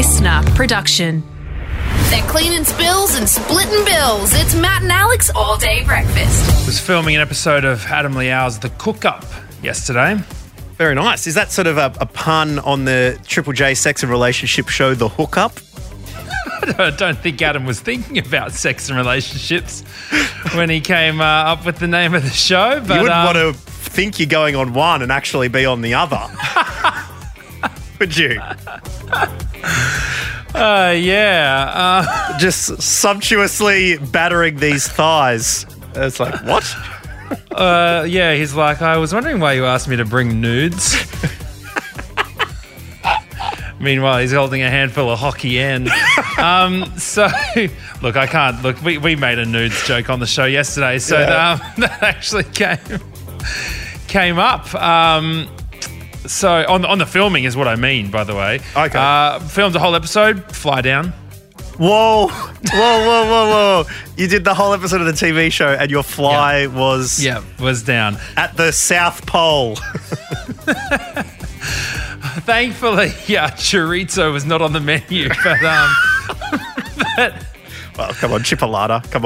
listener production. They're cleaning spills and splitting bills. It's Matt and Alex All Day Breakfast. I was filming an episode of Adam Leau's The Cook Up yesterday. Very nice. Is that sort of a pun on the Triple J sex and relationship show The Hook Up? I don't think Adam was thinking about sex and relationships when he came up with the name of the show. But, you wouldn't want to think you're going on one and actually be on the other, would you? Just sumptuously battering these thighs. It's like, what? He's like, I was wondering why you asked me to bring nudes. Meanwhile, he's holding a handful of hockey end. Look, I can't. Look, we made a nudes joke on the show yesterday, so yeah. That actually came up. So on the filming is what I mean, by the way. Okay. Filmed the whole episode, fly down. Whoa. You did the whole episode of the TV show and your fly was... Yeah, was down. At the South Pole. Thankfully, chorizo was not on the menu. But, well, come on, chipolata, come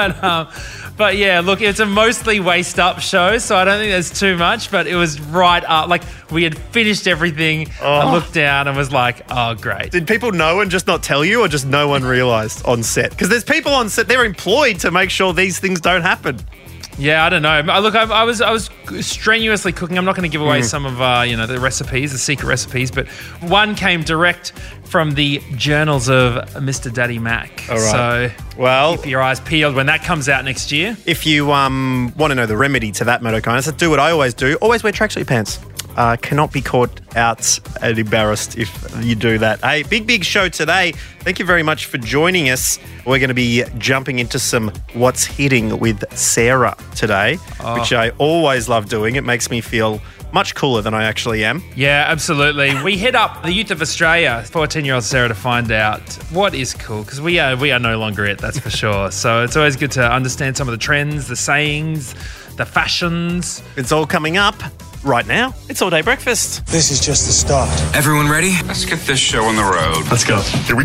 on. But yeah, look, it's a mostly waist-up show, so I don't think there's too much, but it was right up. Like, we had finished everything. Oh. I looked down and was like, oh, great. Did people know and just not tell you, or just no one realised on set? Because there's people on set, they're employed to make sure these things don't happen. Yeah, I don't know. Look, I was strenuously cooking. I'm not going to give away some of the recipes, the secret recipes, but one came direct from the journals of Mr. Daddy Mac. All right. So, well, keep your eyes peeled when that comes out next year. If you want to know the remedy to that motokindness, do what I always do. Always wear tracksuit pants. Cannot be caught out and embarrassed if you do that. Hey, big show today. Thank you very much for joining us. We're going to be jumping into some What's Hitting with Sara today, which I always love doing. It makes me feel much cooler than I actually am. Yeah, absolutely. We hit up the youth of Australia, 14-year-old Sara, to find out what is cool, because we are no longer it, that's for sure. So it's always good to understand some of the trends, the sayings, the fashions. It's all coming up. Right now, it's All Day Breakfast. This is just the start. Everyone ready? Let's get this show on the road. Let's go. Here we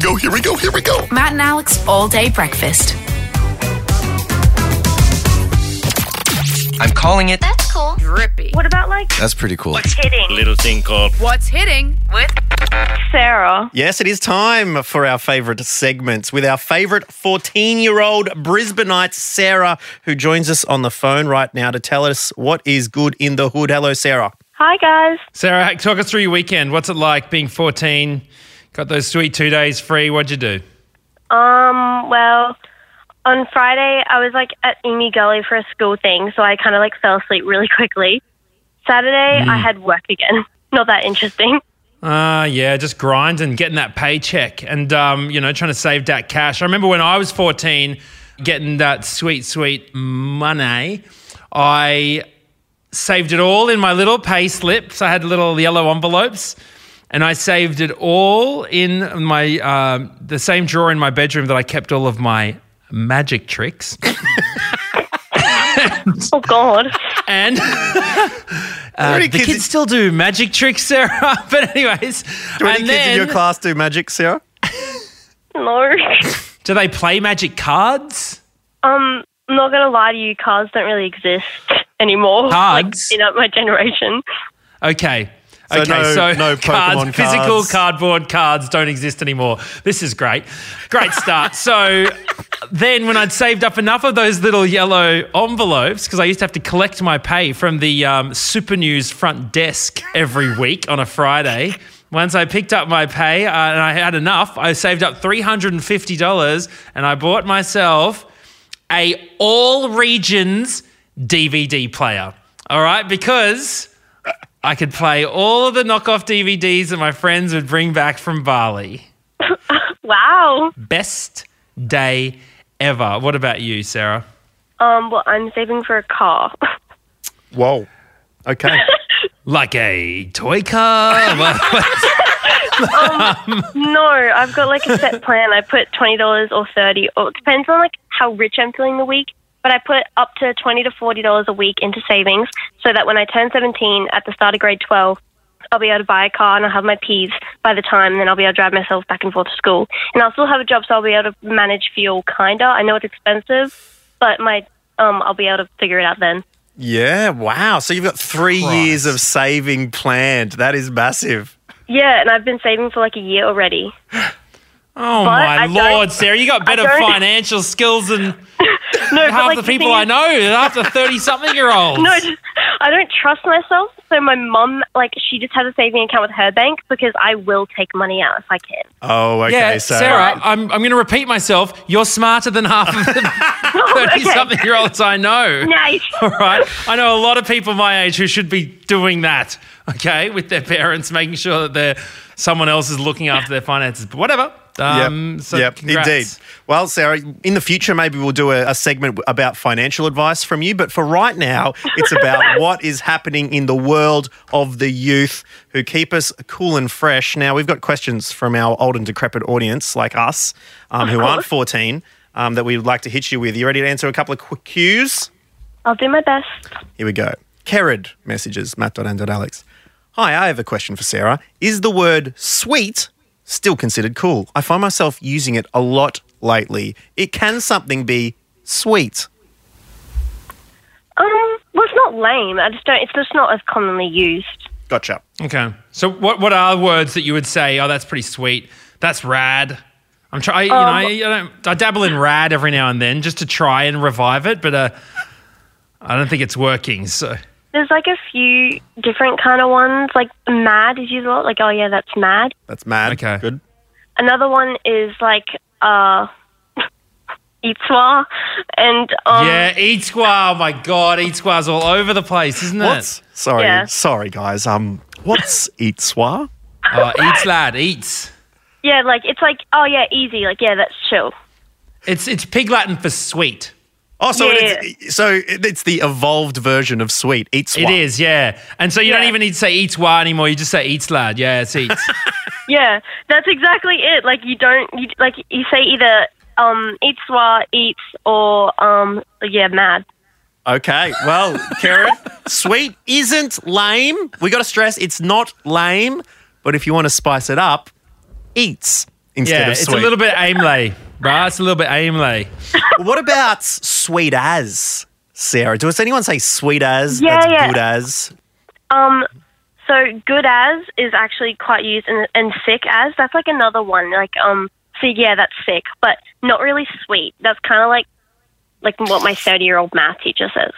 go. Matt and Alex All Day Breakfast. I'm calling it... That's cool. Drippy. What about like... That's pretty cool. What's hitting? A little thing called... What's hitting with... Sara. Yes, it is time for our favourite segments with our favourite 14-year-old Brisbaneite, Sara, who joins us on the phone right now to tell us what is good in the hood. Hello, Sara. Hi, guys. Sara, talk us through your weekend. What's it like being 14? Got those sweet 2 days free. What'd you do? Well, on Friday, I was like at Imi Gully for a school thing, so I kind of like fell asleep really quickly. Saturday, I had work again. Not that interesting. Just grinding, getting that paycheck and, trying to save that cash. I remember when I was 14, getting that sweet, sweet money, I saved it all in my little pay slips. I had little yellow envelopes and I saved it all in my the same drawer in my bedroom that I kept all of my magic tricks. Oh, God. And the kids still do magic tricks, Sara. But anyways. Do any kids in your class do magic, Sara? No. Do they play magic cards? I'm not going to lie to you. Cards don't really exist anymore. Cards? Like, in my generation. Okay. So no cards, physical cardboard cards don't exist anymore. This is great. Great start. So then when I'd saved up enough of those little yellow envelopes, because I used to have to collect my pay from the Super News front desk every week on a Friday, once I picked up my pay and I had enough, I saved up $350 and I bought myself a All Regions DVD player, all right, because... I could play all of the knockoff DVDs that my friends would bring back from Bali. Wow. Best day ever. What about you, Sara? Well, I'm saving for a car. Whoa. Okay. Like a toy car? No, I've got like a set plan. I put $20 or $30, or it depends on like how rich I'm feeling the week. But I put up to $20 to $40 a week into savings so that when I turn 17 at the start of grade 12, I'll be able to buy a car and I'll have my P's by the time, and then I'll be able to drive myself back and forth to school. And I'll still have a job, so I'll be able to manage fuel, kind of. I know it's expensive, but my I'll be able to figure it out then. Yeah, wow. So you've got 3 years of saving planned. That is massive. Yeah, and I've been saving for like a year already. Oh, but my Lord, Sarah, you got better financial skills than half the people I know, half the 30-something-year-olds. No, I don't trust myself. So my mum, she just has a saving account with her bank because I will take money out if I can. Oh, okay. Yeah, Sarah, I'm going to repeat myself. You're smarter than half of the 30-something-year-olds I know. Nice. All right. I know a lot of people my age who should be doing that, okay, with their parents, making sure that someone else is looking after their finances. But whatever. Indeed. Well, Sarah, in the future, maybe we'll do a segment about financial advice from you. But for right now, it's about what is happening in the world of the youth who keep us cool and fresh. Now, we've got questions from our old and decrepit audience like us who aren't 14 that we'd like to hit you with. You ready to answer a couple of quick cues? I'll do my best. Here we go. Kerrod messages, Matt.and.Alex. Hi, I have a question for Sarah. Is the word sweet still considered cool? I find myself using it a lot lately. It can something be sweet? Well, it's not lame. It's just not as commonly used. Gotcha. Okay. So what are words that you would say, oh, that's pretty sweet, that's rad? I'm trying, I dabble in rad every now and then just to try and revive it, but I don't think it's working, so. There's a few different kind of ones. Mad is used a lot. Oh, yeah, that's mad. That's mad. Okay. Good. Another one is eat swa. And, yeah, eat swa. Oh, my God. Eat swa's all over the place, isn't it? Sorry. Yeah. Sorry, guys. What's eat swa? Eats, lad. Eats. Yeah, oh, yeah, easy. Yeah, that's chill. It's Pig Latin for sweet. Oh, so, yeah. It's the evolved version of sweet, eats one. It is, yeah. And so you don't even need to say eats one anymore. You just say eats lad. Yeah, it's eats. Yeah, that's exactly it. You say either eats one, eats, or mad. Okay, well, Karen, sweet isn't lame. We got to stress it's not lame, but if you want to spice it up, eats instead of sweet. Yeah, it's a little bit aimlay. Right, it's a little bit aimlay. What about sweet as, Sarah? Does anyone say sweet as? Yeah, that's good as? So good as is actually quite used, and sick as, that's another one. So yeah, that's sick, but not really sweet. That's kind of like what my 30-year-old math teacher says.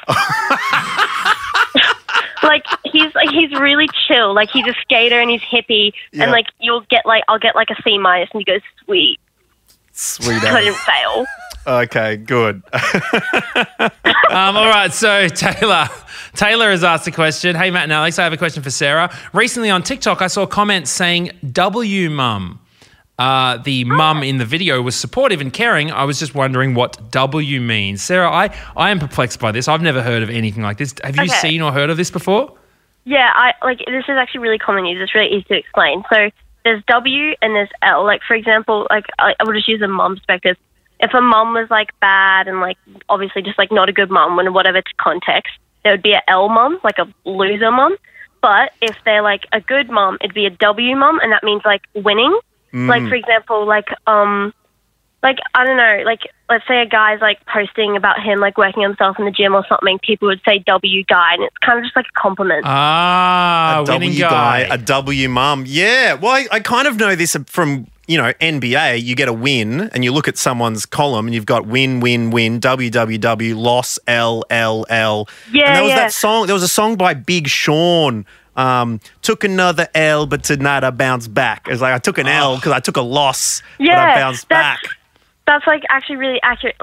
He's really chill. He's a skater and he's hippie, and you'll get I'll get a C-, and he goes sweet. Sweet ass. Couldn't fail. Okay, good. All right, so Taylor has asked a question. Hey, Matt and Alex, I have a question for Sarah. Recently on TikTok, I saw comments saying W mum. The mum in the video was supportive and caring. I was just wondering what W means. Sarah, I am perplexed by this. I've never heard of anything like this. Have you seen or heard of this before? Yeah, this is actually really common use. It's really easy to explain. So there's W and there's L. For example, I will just use a mum perspective. If a mum was, bad and, obviously just, not a good mum in whatever context, there would be a L mum, a loser mum. But if they're, a good mum, it'd be a W mum, and that means, winning. Mm. For example, I don't know, let's say a guy's, posting about him, working on himself in the gym or something, people would say W guy, and it's kind of just a compliment. Ah, a winning guy. A W mum. Yeah, well, I kind of know this from, NBA, you get a win, and you look at someone's column, and you've got win, win, win, WWW, loss, L, L, L. Yeah, and there was a song by Big Sean, took another L, but tonight I bounce back. It's I took an L because I took a loss, but I bounced back. That's actually really accurate.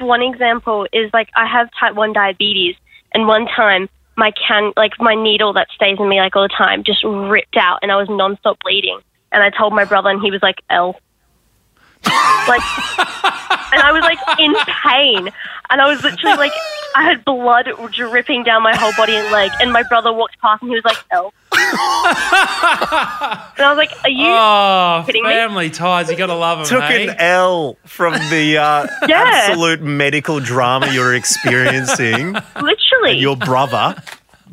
One example is I have type 1 diabetes, and one time my needle that stays in me all the time just ripped out, and I was nonstop bleeding. And I told my brother, and he was like, L. And I was in pain, and I was literally I had blood dripping down my whole body and leg. And my brother walked past, and he was like, L. And I was like, "Are you kidding me?" Family ties, you gotta love them. Took an L from the absolute medical drama you were experiencing. Literally, and your brother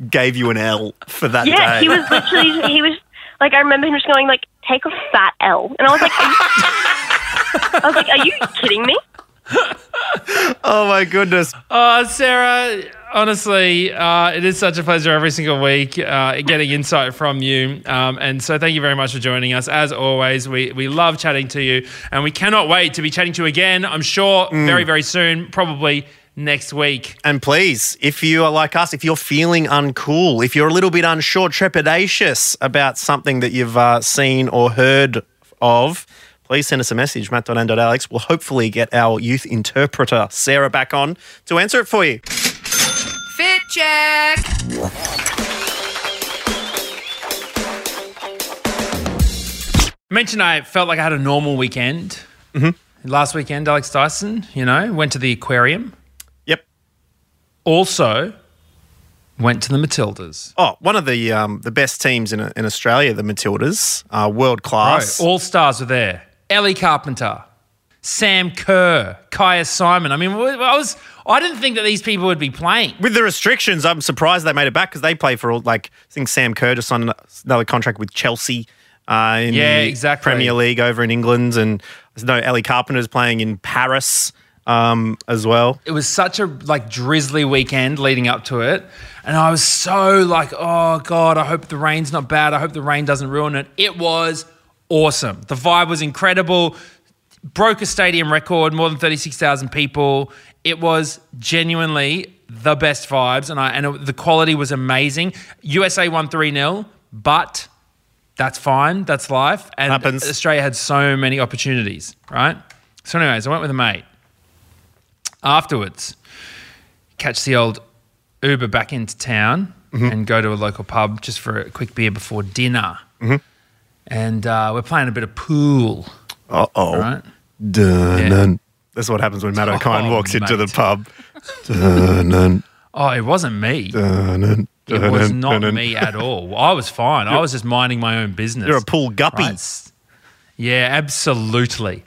gave you an L for that day. Yeah, he was literally, he was like, I remember him just going like, take a fat L. And I was like, are you kidding me? Oh, my goodness. Oh, Sarah, honestly, it is such a pleasure every single week getting insight from you. And so thank you very much for joining us. As always, we love chatting to you and we cannot wait to be chatting to you again, I'm sure, very, very soon, probably next week. And please, if you are like us, if you're feeling uncool, if you're a little bit unsure, trepidatious about something that you've seen or heard of, please send us a message, Matt.and.Alex. We'll hopefully get our youth interpreter, Sarah, back on to answer it for you. Fit check. I mentioned I felt like I had a normal weekend. Mm-hmm. Last weekend, Alex Dyson, you know, went to the aquarium. Yep. Also went to the Matildas. Oh, one of the best teams in Australia, the Matildas, world class. Bro, all stars were there. Ellie Carpenter, Sam Kerr, Kaya Simon. I mean, I didn't think that these people would be playing. With the restrictions, I'm surprised they made it back because they play for all, like, I think Sam Kerr just signed another contract with Chelsea in the Premier League over in England. And I know Ellie Carpenter's playing in Paris as well. It was such a, like, drizzly weekend leading up to it. And I was so like, oh, God, I hope the rain's not bad. I hope the rain doesn't ruin it. It was awesome. The vibe was incredible. Broke a stadium record, more than 36,000 people. It was genuinely the best vibes, and the quality was amazing. USA won 3-0, but that's fine. That's life. And happens. Australia had so many opportunities, right? So anyways, I went with a mate. Afterwards, catch the old Uber back into town and go to a local pub just for a quick beer before dinner. Mm-hmm. And we're playing a bit of pool. Uh-oh. Right? Dun. Yeah. That's what happens when Matt O'Kine walks into the pub. Dun. Oh, it wasn't me. Dun. It was not me at all. I was fine. I was just minding my own business. You're a pool guppy. Right. Yeah, absolutely.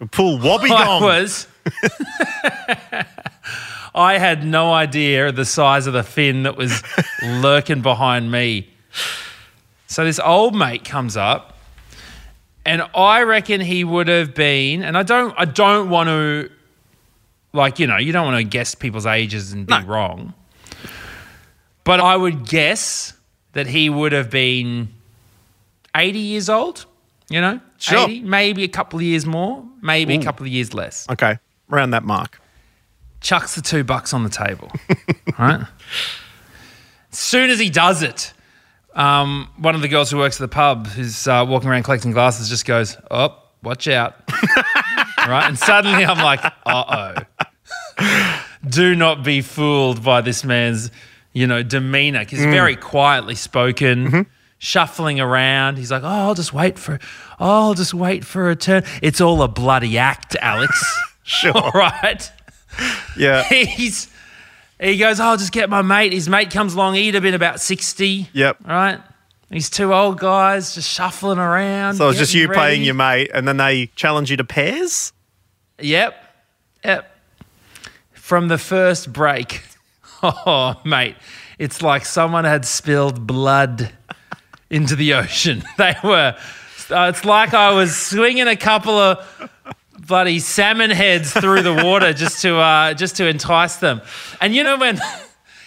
A pool wobby gong. I was. I had no idea the size of the fin that was lurking behind me. So this old mate comes up, and I reckon he would have been, and I don't want to, like, you know, you don't want to guess people's ages and be wrong, but I would guess that he would have been 80 years old, you know, sure. 80, maybe a couple of years more, maybe a couple of years less. Okay, around that mark. Chucks the $2 on the table, right? As soon as he does it, one of the girls who works at the pub who's walking around collecting glasses just goes, oh, watch out. Right? And suddenly I'm like, uh-oh. Do not be fooled by this man's, you know, demeanor. He's very quietly spoken, shuffling around. He's like, I'll just wait for a turn. It's all a bloody act, Alex. Sure. All right? Yeah. He goes, I'll just get my mate. His mate comes along. He'd have been about 60. Yep. Right? These two old guys just shuffling around. So it was just you paying your mate and then they challenge you to pairs? Yep. From the first break. Oh, mate. It's like someone had spilled blood into the ocean. They were. It's like I was swinging a couple of bloody salmon heads through the water just to entice them. And you know when,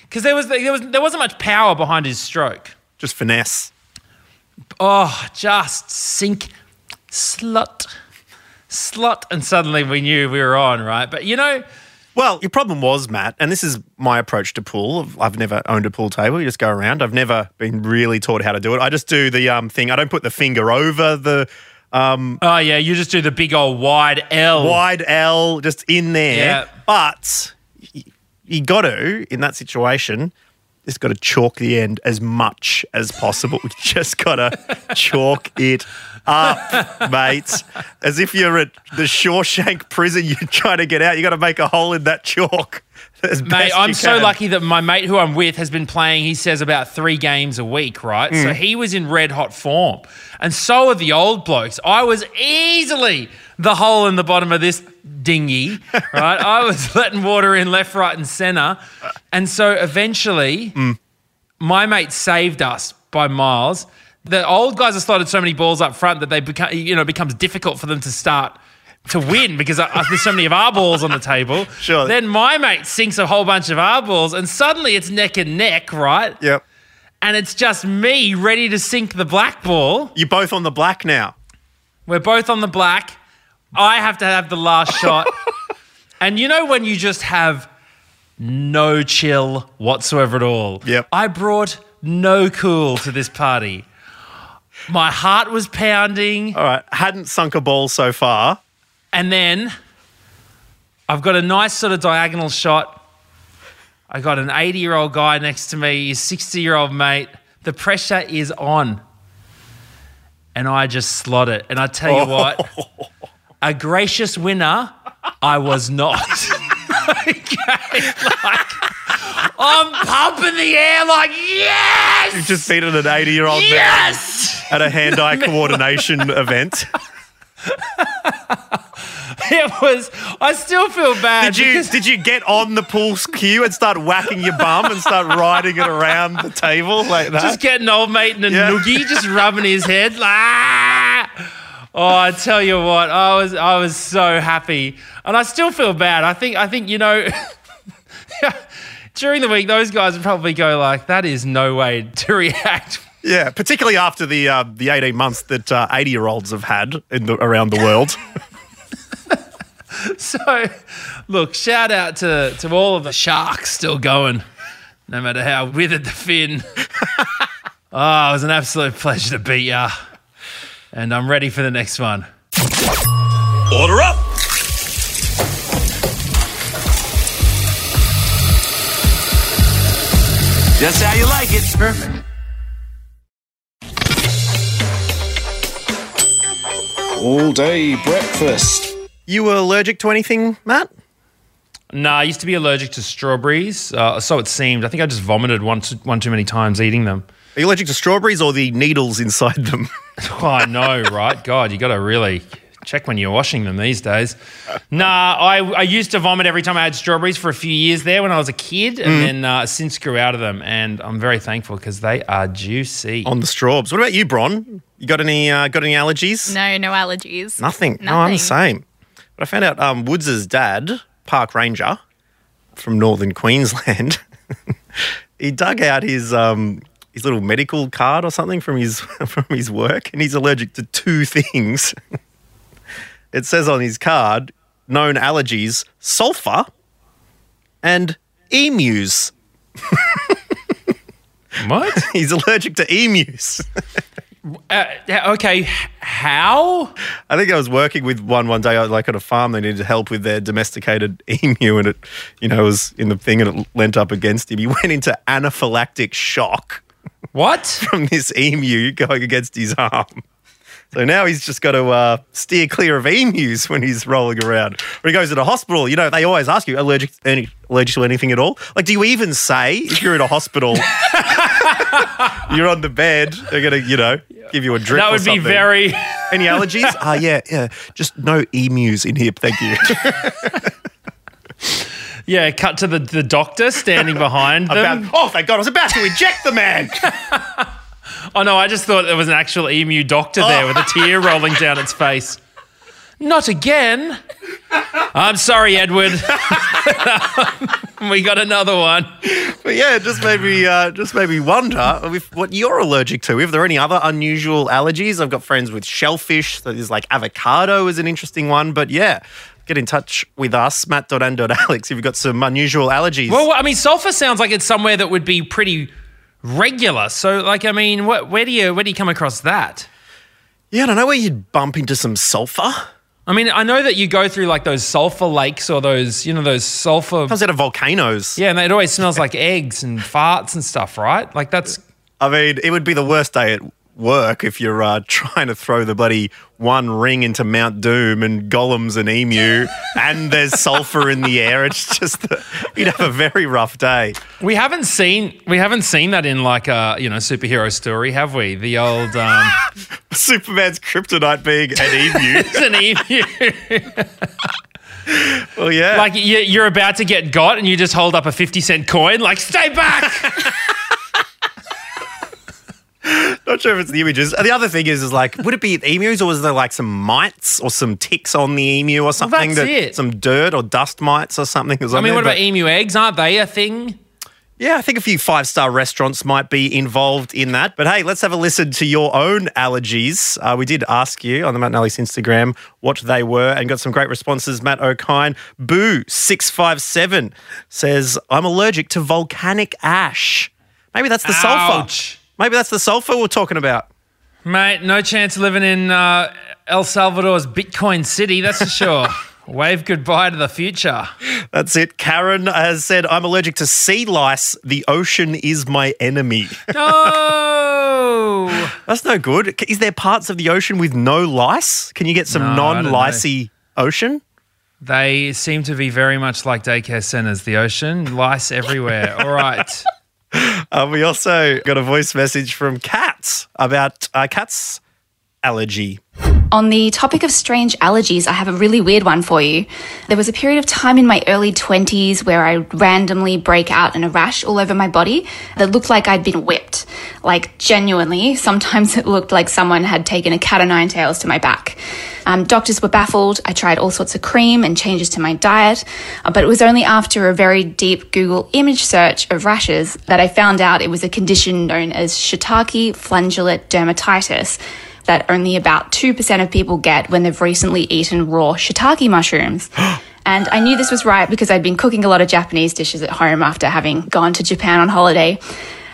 because there wasn't much power behind his stroke. Just finesse. Oh, just sink, slut. And suddenly we knew we were on, right? But you know. Well, your problem was, Matt, and this is my approach to pool. I've never owned a pool table. You just go around. I've never been really taught how to do it. I just do the thing. I don't put the finger over the... oh, yeah, you just do the big old wide L. Just in there. Yeah. But you got to, in that situation, just got to chalk the end as much as possible. You just got to chalk it up, mate. As if you're at the Shawshank prison, you're trying to get out. You got to make a hole in that chalk. Mate, I'm so lucky that my mate who I'm with has been playing, he says, about 3 games a week, right? So he was in red hot form. And so are the old blokes. I was easily the hole in the bottom of this dinghy, right? I was letting water in left, right and centre. And so eventually My mate saved us by miles. The old guys have slotted so many balls up front that they become, you know, it becomes difficult for them to start to win because there's so many of our balls on the table. Sure. Then my mate sinks a whole bunch of our balls and suddenly it's neck and neck, right? Yep. And it's just me ready to sink the black ball. You're both on the black now. We're both on the black. I have to have the last shot. And you know when you just have no chill whatsoever at all? Yep. I brought no cool to this party. My heart was pounding. All right. Hadn't sunk a ball so far. And then I've got a nice sort of diagonal shot. I got an 80-year-old guy next to me, his 60-year-old mate. The pressure is on. And I just slot it. And I tell you what, a gracious winner I was not. Okay, like I'm pumping the air like, yes! You've just beaten an 80-year-old man at a hand-eye coordination event. It was, I still feel bad. Did you get on the pool's cue and start whacking your bum and start riding it around the table like that? Just getting old mate in a noogie, just rubbing his head. Oh, I tell you what, I was so happy. And I still feel bad. I think you know, during the week, those guys would probably go like, that is no way to react. Yeah, particularly after the 18 months that 80-year-olds have had around the world. So, look, shout out to all of the sharks still going, no matter how withered the fin. Oh, it was an absolute pleasure to beat ya. And I'm ready for the next one. Order up. Just how you like it. Perfect. All day breakfast. You were allergic to anything, Matt? Nah, I used to be allergic to strawberries, so it seemed. I think I just vomited one too many times eating them. Are you allergic to strawberries or the needles inside them? Oh, I know, right? God, you got to really check when you're washing them these days. Nah, I used to vomit every time I had strawberries for a few years there when I was a kid, and then since grew out of them, and I'm very thankful because they are juicy. On the straws. What about you, Bron? You got any allergies? No allergies. Nothing. No, I'm the same. But I found out Woods' dad, park ranger from northern Queensland, he dug out his little medical card or something from his work, and he's allergic to two things. It says on his card, known allergies, sulfur and emus. What? He's allergic to emus. Okay, how? I think I was working with one day, like on a farm, they needed help with their domesticated emu, and it, you know, was in the thing and it leant up against him. He went into anaphylactic shock. What? From this emu going against his arm. So now he's just got to steer clear of emus when he's rolling around. When he goes to the hospital, you know, they always ask you, allergic to anything at all? Like, do you even say if you're in a hospital, you're on the bed, they're going to, you know, give you a drip or something? That would be very... Any allergies? Yeah. Just no emus in here, thank you. Yeah, cut to the doctor standing behind them. Oh, thank God, I was about to eject the man. Oh, no, I just thought there was an actual emu doctor there with a tear rolling down its face. Not again. I'm sorry, Edward. We got another one. But, yeah, it just made me wonder what you're allergic to. If there are any other unusual allergies, I've got friends with shellfish. That is like avocado is an interesting one. But, yeah, get in touch with us, Matt.and.Alex, if you've got some unusual allergies. Well, I mean, sulfur sounds like it's somewhere that would be pretty... regular. So, like, I mean, where do you come across that? Yeah, I don't know where you'd bump into some sulfur. I mean, I know that you go through, like, those sulfur lakes or those, you know, those sulfur... It comes out of volcanoes. Yeah, and it always smells like eggs and farts and stuff, right? Like, that's... I mean, it would be the worst day at work if you're trying to throw the bloody one ring into Mount Doom and golems and emu and there's sulfur in the air. It's just you'd have a very rough day. We haven't seen that in like a, you know, superhero story, have we? The old Superman's kryptonite being an emu. It's an emu. Well, yeah. Like you're about to get got and you just hold up a 50-cent coin like, stay back. Not sure if it's the images. The other thing is like, would it be emus or was there like some mites or some ticks on the emu or something? Well, that's it. Some dirt or dust mites or something. I mean, what about emu eggs? Aren't they a thing? Yeah, I think a few five-star restaurants might be involved in that. But, hey, let's have a listen to your own allergies. We did ask you on the Matt.and.Alex Instagram what they were and got some great responses. Matt O'Kine, Boo657 says, I'm allergic to volcanic ash. Maybe that's the sulfur. Maybe that's the sulfur we're talking about. Mate, no chance of living in El Salvador's Bitcoin City, that's for sure. Wave goodbye to the future. That's it. Karen has said, I'm allergic to sea lice. The ocean is my enemy. No! That's no good. Is there parts of the ocean with no lice? Can you get some non-licey ocean? They seem to be very much like daycare centres, the ocean. Lice everywhere. All right. We also got a voice message from Kat about Kat's allergy. On the topic of strange allergies, I have a really weird one for you. There was a period of time in my early 20s where I randomly break out in a rash all over my body that looked like I'd been whipped. Like, genuinely, sometimes it looked like someone had taken a cat o' nine tails to my back. Doctors were baffled. I tried all sorts of cream and changes to my diet, but it was only after a very deep Google image search of rashes that I found out it was a condition known as shiitake flangulate dermatitis, that only about 2% of people get when they've recently eaten raw shiitake mushrooms. And I knew this was right because I'd been cooking a lot of Japanese dishes at home after having gone to Japan on holiday.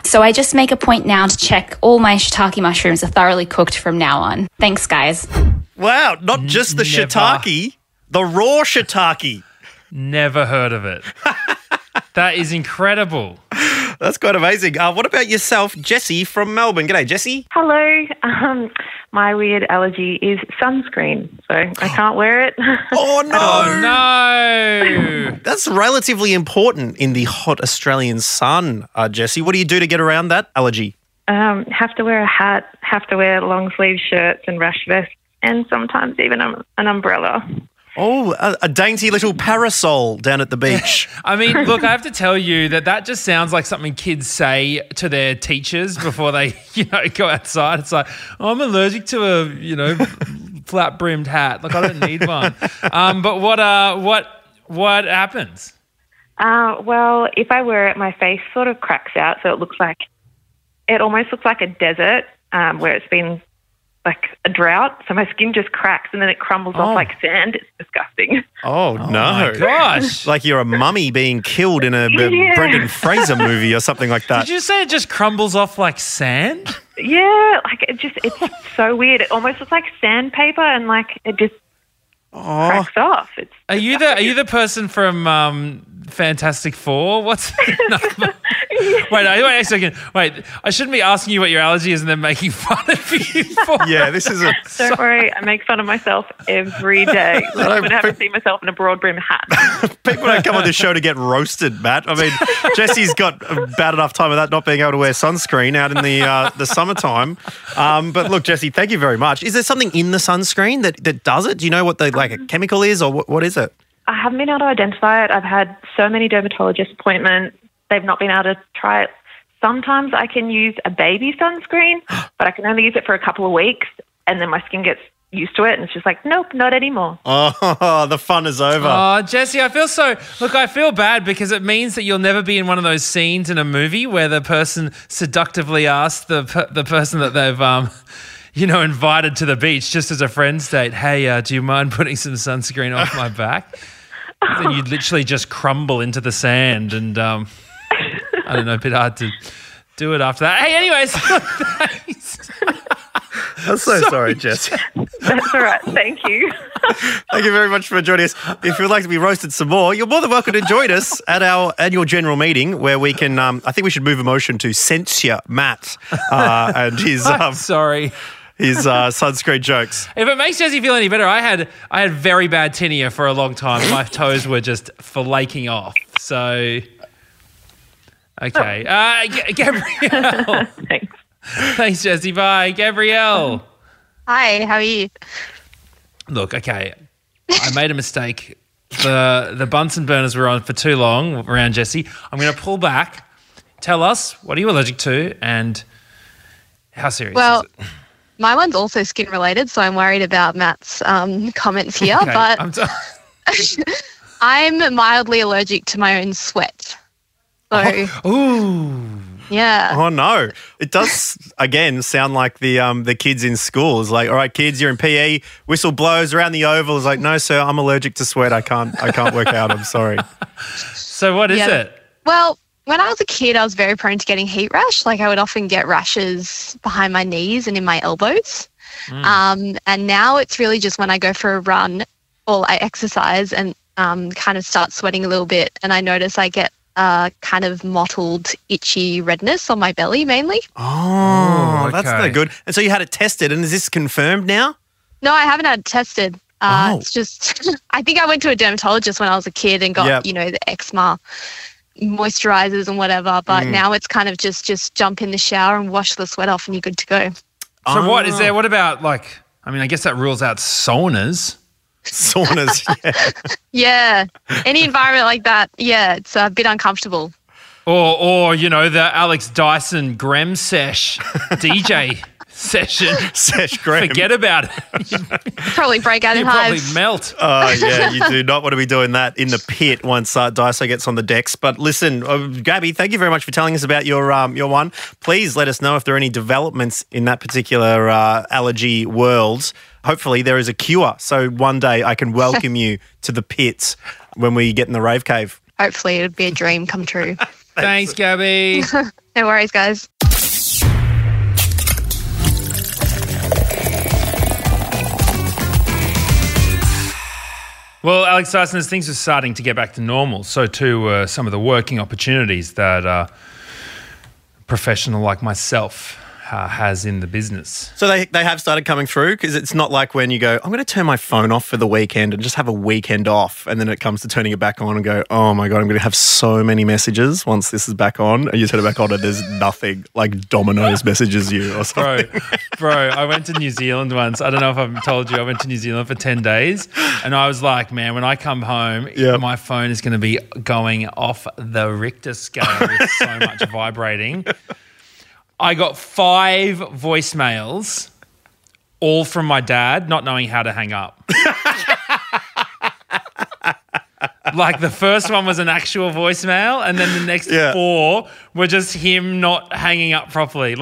So I just make a point now to check all my shiitake mushrooms are thoroughly cooked from now on. Thanks, guys. Wow, not just the shiitake, the raw shiitake. Never heard of it. That is incredible. That's quite amazing. What about yourself, Jessie from Melbourne? G'day, Jessie. Hello. My weird allergy is sunscreen, so I can't wear it. Oh, no. Oh, no. That's relatively important in the hot Australian sun, Jessie. What do you do to get around that allergy? Have to wear a hat, have to wear long-sleeve shirts and rash vests, and sometimes even an umbrella. Oh, a dainty little parasol down at the beach. I mean, look, I have to tell you that just sounds like something kids say to their teachers before they, go outside. It's like, oh, I'm allergic to a, flat-brimmed hat. Like, I don't need one. But what happens? Well, if I wear it, my face sort of cracks out, so it almost looks like a desert where it's been like a drought, so my skin just cracks and then it crumbles off like sand. It's disgusting. Oh no. My gosh. Like you're a mummy being killed in a Brendan Fraser movie or something like that. Did you say it just crumbles off like sand? Yeah, like it's so weird. It almost looks like sandpaper and like it just cracks off. It's disgusting. Are you the person from Fantastic Four? What's the number? Wait a second. Wait, I shouldn't be asking you what your allergy is and then making fun of you for it. This is Don't worry, I make fun of myself every day. I haven't seen myself in a broad brim hat. People don't come on this show to get roasted, Matt. I mean, Jessie's got a bad enough time without not being able to wear sunscreen out in the summertime. But look, Jessie, thank you very much. Is there something in the sunscreen that does it? Do you know what a chemical is or what is it? I haven't been able to identify it. I've had so many dermatologist appointments. They've not been able to try it. Sometimes I can use a baby sunscreen, but I can only use it for a couple of weeks and then my skin gets used to it and it's just like, nope, not anymore. Oh, the fun is over. Oh, Jessie, I feel bad because it means that you'll never be in one of those scenes in a movie where the person seductively asks the person that they've invited to the beach just as a friend's date, hey, do you mind putting some sunscreen off my back? Then you'd literally just crumble into the sand and I don't know, a bit hard to do it after that. Hey, anyways, thanks. I'm so sorry, Jess. That's all right. Thank you. Thank you very much for joining us. If you'd like to be roasted some more, you're more than welcome to join us at our annual general meeting where we can, I think we should move a motion to censure Matt and his... his sunscreen jokes. If it makes Jessie feel any better, I had very bad tinea for a long time. My toes were just flaking off. So, okay. Gabrielle. Thanks. Thanks, Jessie. Bye. Gabrielle. Hi, how are you? Look, okay, I made a mistake. The Bunsen burners were on for too long around Jessie. I'm going to pull back. Tell us, what are you allergic to? And How serious is it? Well, my one's also skin related, so I'm worried about Matt's comments here. Okay, but I'm mildly allergic to my own sweat. So, yeah. Oh no! It does again sound like the kids in school. It's like, all right, kids, you're in PE. Whistle blows around the oval. It's like, no, sir, I'm allergic to sweat. I can't work out. I'm sorry. So what is it? Well, when I was a kid, I was very prone to getting heat rash. Like I would often get rashes behind my knees and in my elbows. Mm. And now it's really just when I go for a run or I exercise and kind of start sweating a little bit, and I notice I get kind of mottled, itchy redness on my belly mainly. Oh, okay. That's no good. And so you had it tested, and is this confirmed now? No, I haven't had it tested. It's just I think I went to a dermatologist when I was a kid and got, the eczema moisturizers and whatever, but now it's kind of just jump in the shower and wash the sweat off and you're good to go. So what is there? What about I guess that rules out saunas. Saunas, yeah. Yeah, any environment like that, yeah, it's a bit uncomfortable. Or the Alex Dyson Grem Sesh DJ session. Sesh Grem. Forget about it. Probably break out in hives. Probably melt. Yeah, you do not want to be doing that in the pit once Dyson gets on the decks. But listen, Gabby, thank you very much for telling us about your one. Please let us know if there are any developments in that particular allergy world. Hopefully there is a cure, so one day I can welcome you to the pits when we get in the rave cave. Hopefully it would be a dream come true. Thanks, Gabby. No worries, guys. Well, Alex Dyson, as things are starting to get back to normal, so too some of the working opportunities that a professional like myself has in the business. So they have started coming through, because it's not like when you go, I'm going to turn my phone off for the weekend and just have a weekend off, and then it comes to turning it back on and go, oh my God, I'm going to have so many messages once this is back on, and you turn it back on and there's nothing, like Domino's messages you or something. Bro, I went to New Zealand once. I don't know if I've told you, I went to New Zealand for 10 days and I was like, man, when I come home, my phone is going to be going off the Richter scale with so much vibrating. I got 5 voicemails, all from my dad, not knowing how to hang up. The first one was an actual voicemail, and then the next 4 were just him not hanging up properly. It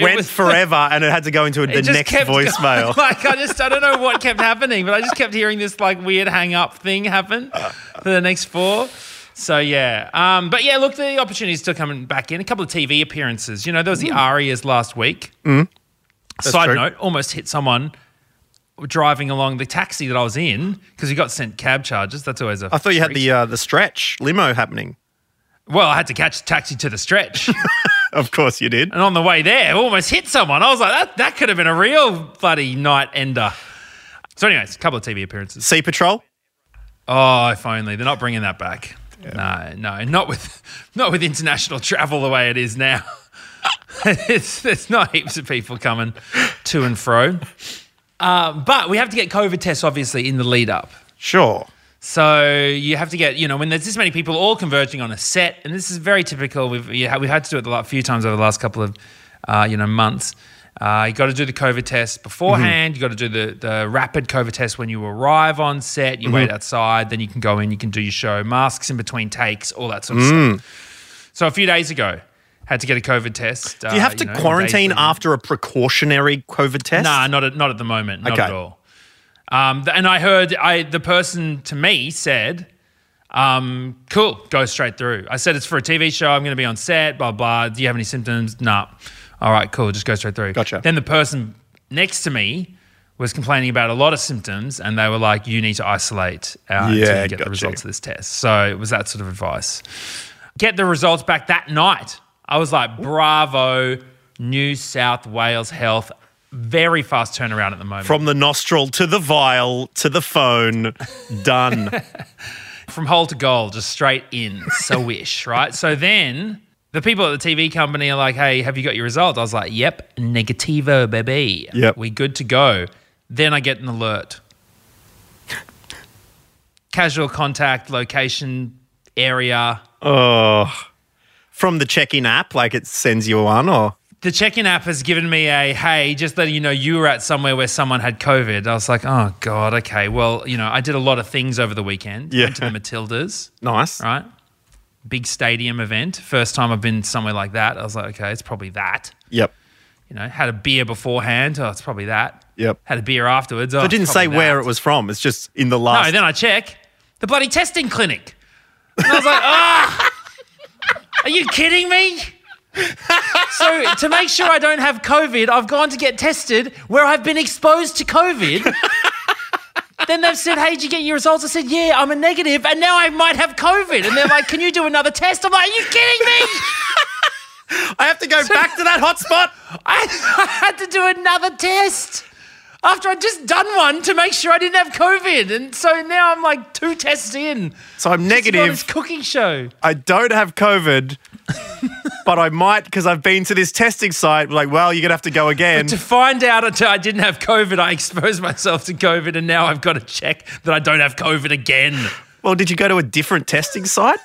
went forever, and it had to go into the next voicemail. I don't know what kept happening, but I just kept hearing this weird hang up thing happen for the next 4. So, yeah. But, yeah, look, the opportunity's still coming back in. A couple of TV appearances. You know, there was the Arias last week. Mm. Side note, almost hit someone driving along the taxi that I was in, because we got sent cab charges. That's always I thought you had the stretch limo happening. Well, I had to catch the taxi to the stretch. Of course you did. And on the way there, almost hit someone. I was like, that could have been a real bloody night ender. So, anyways, a couple of TV appearances. Sea Patrol? Oh, if only. They're not bringing that back. Yeah. No, not with international travel the way it is now. There's not heaps of people coming to and fro. But we have to get COVID tests, obviously, in the lead up. Sure. So you have to get, when there's this many people all converging on a set, and this is very typical. We've had to do it a few times over the last couple of, months. You got to do the COVID test beforehand. Mm-hmm. You got to do the rapid COVID test when you arrive on set. You wait outside, then you can go in, you can do your show, masks in between takes, all that sort of stuff. So a few days ago, had to get a COVID test. Do you have to quarantine after a precautionary COVID test? Nah, not at the moment, not at all. And I heard the person to me said, cool, go straight through. I said, it's for a TV show, I'm going to be on set, blah, blah. Do you have any symptoms? Nah. All right, cool, just go straight through. Gotcha. Then the person next to me was complaining about a lot of symptoms, and they were like, you need to isolate until you get the results of this test. So it was that sort of advice. Get the results back that night. I was like, bravo, New South Wales Health. Very fast turnaround at the moment. From the nostril to the vial to the phone, done. From hole to goal, just straight in, so-ish, right? So then... the people at the TV company are like, hey, have you got your results? I was like, yep, negativo, baby. Yep. We good to go. Then I get an alert. Casual contact, location, area. Oh. From the check-in app, it sends you one or? The check-in app has given me a, hey, just letting you know you were at somewhere where someone had COVID. I was like, oh, God, okay. Well, you know, I did a lot of things over the weekend. Yeah. Went to the Matildas. Nice. Right? Big stadium event. First time I've been somewhere like that. I was like, okay, it's probably that. Yep. You know, had a beer beforehand. Oh, it's probably that. Yep. Had a beer afterwards. Oh, so it didn't say where it was from. It's just in the last. No, then I check. The bloody testing clinic. And I was like, oh, are you kidding me? So to make sure I don't have COVID, I've gone to get tested where I've been exposed to COVID. Then they've said, hey, did you get your results? I said, yeah, I'm a negative and now I might have COVID. And they're like, can you do another test? I'm like, are you kidding me? I have to go back to that hotspot. I had to do another test after I'd just done one to make sure I didn't have COVID. And so now I'm like two tests in. So I'm negative. It's not this cooking show. I don't have COVID. But I might, because I've been to this testing site, like, well, you're going to have to go again. But to find out until I didn't have COVID, I exposed myself to COVID and now I've got to check that I don't have COVID again. Well, did you go to a different testing site?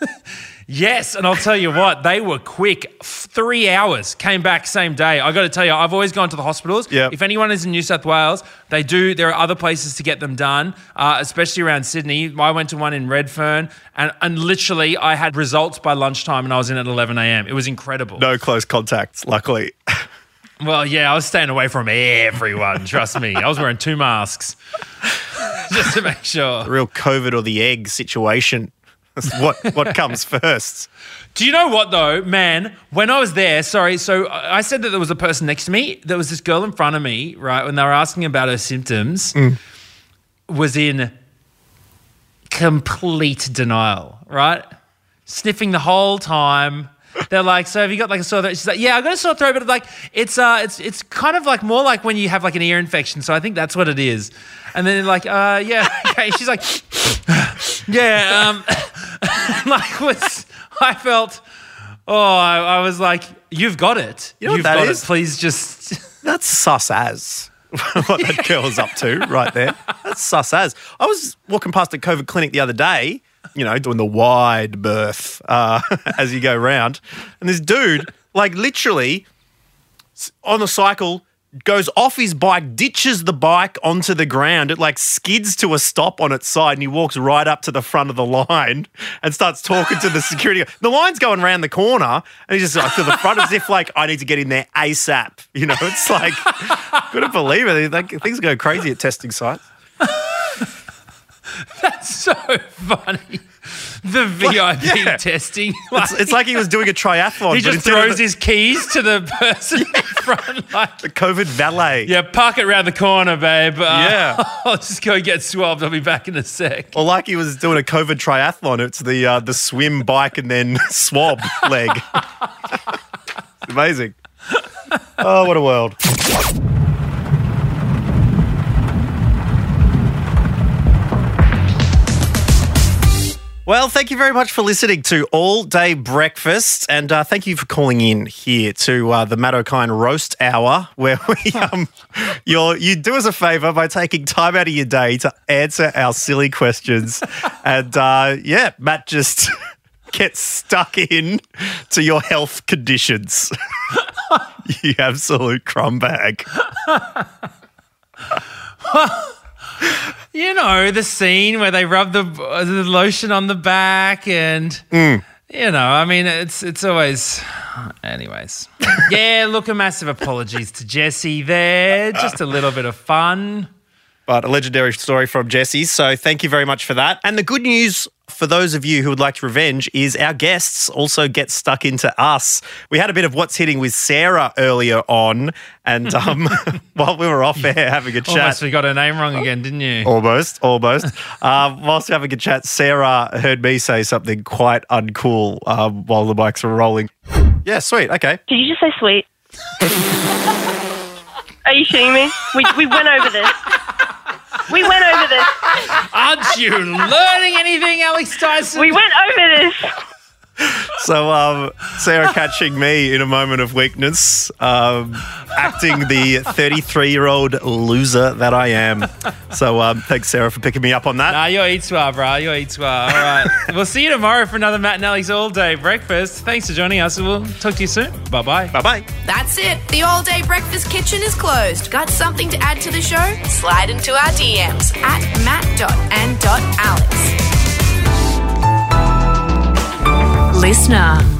Yes, and I'll tell you what, they were quick. 3 hours, came back same day. I got to tell you, I've always gone to the hospitals. Yep. If anyone is in New South Wales, they do. There are other places to get them done, especially around Sydney. I went to one in Redfern and literally I had results by lunchtime and I was in at 11 a.m. It was incredible. No close contacts, luckily. Well, yeah, I was staying away from everyone, trust me. I was wearing two masks just to make sure. The real COVID or the egg situation. What comes first? Do you know what though, man? When I was there, so I said that there was a person next to me. There was this girl in front of me, right, when they were asking about her symptoms, was in complete denial, right? Sniffing the whole time. They're like, so have you got like a sore throat? She's like, yeah, I got a sore throat, but like it's kind of like more like when you have like an ear infection. So I think that's what it is. And then like, yeah, okay. She's like, yeah. I felt, I was like, you've got it. You know you've what that got is? It. Please just. That's sus as what that girl's up to right there. That's sus as. I was walking past a COVID clinic the other day, you know, doing the wide berth as you go round. And this dude, like literally on the cycle, goes off his bike, ditches the bike onto the ground. It like skids to a stop on its side and he walks right up to the front of the line and starts talking to the security. The line's going around the corner and he's just like to the front as if like I need to get in there ASAP. You know, it's like, couldn't believe it. Like, things go crazy at testing sites. That's so funny. The VIP testing. Like, it's like he was doing a triathlon. He just throws his keys to the person in front. Like, the COVID valet. Yeah, park it around the corner, babe. I'll just go get swabbed. I'll be back in a sec. Or like he was doing a COVID triathlon. It's the swim, bike, and then swab leg. It's amazing. Oh, what a world. Well, thank you very much for listening to All Day Breakfast and thank you for calling in here to the Matt O'Kine Roast Hour where we you do us a favour by taking time out of your day to answer our silly questions and, Matt just gets stuck in to your health conditions. You absolute crumb bag. You know, the scene where they rub the lotion on the back and, you know, I mean, it's always – anyways. Yeah, look, a massive apologies to Jesse there. Just a little bit of fun. But a legendary story from Jesse, so thank you very much for that. And the good news for those of you who would like to revenge is our guests also get stuck into us. We had a bit of What's Hitting with Sara earlier on and while we were off air having a chat. Almost we got her name wrong again, didn't you? Almost. Whilst we were having a chat, Sara heard me say something quite uncool while the mics were rolling. Yeah, sweet, okay. Did you just say sweet? Are you shitting me? We went over this. We went over this. Aren't you learning anything, Alex Dyson? We went over this. So Sarah catching me in a moment of weakness, acting the 33-year-old loser that I am. So thanks, Sarah, for picking me up on that. Nah, you're Eatswa, bro. You're Eatswa. All right. We'll see you tomorrow for another Matt and Alex all-day breakfast. Thanks for joining us. We'll talk to you soon. Bye-bye. Bye-bye. That's it. The all-day breakfast kitchen is closed. Got something to add to the show? Slide into our DMs at Matt.and.Alex. Listener.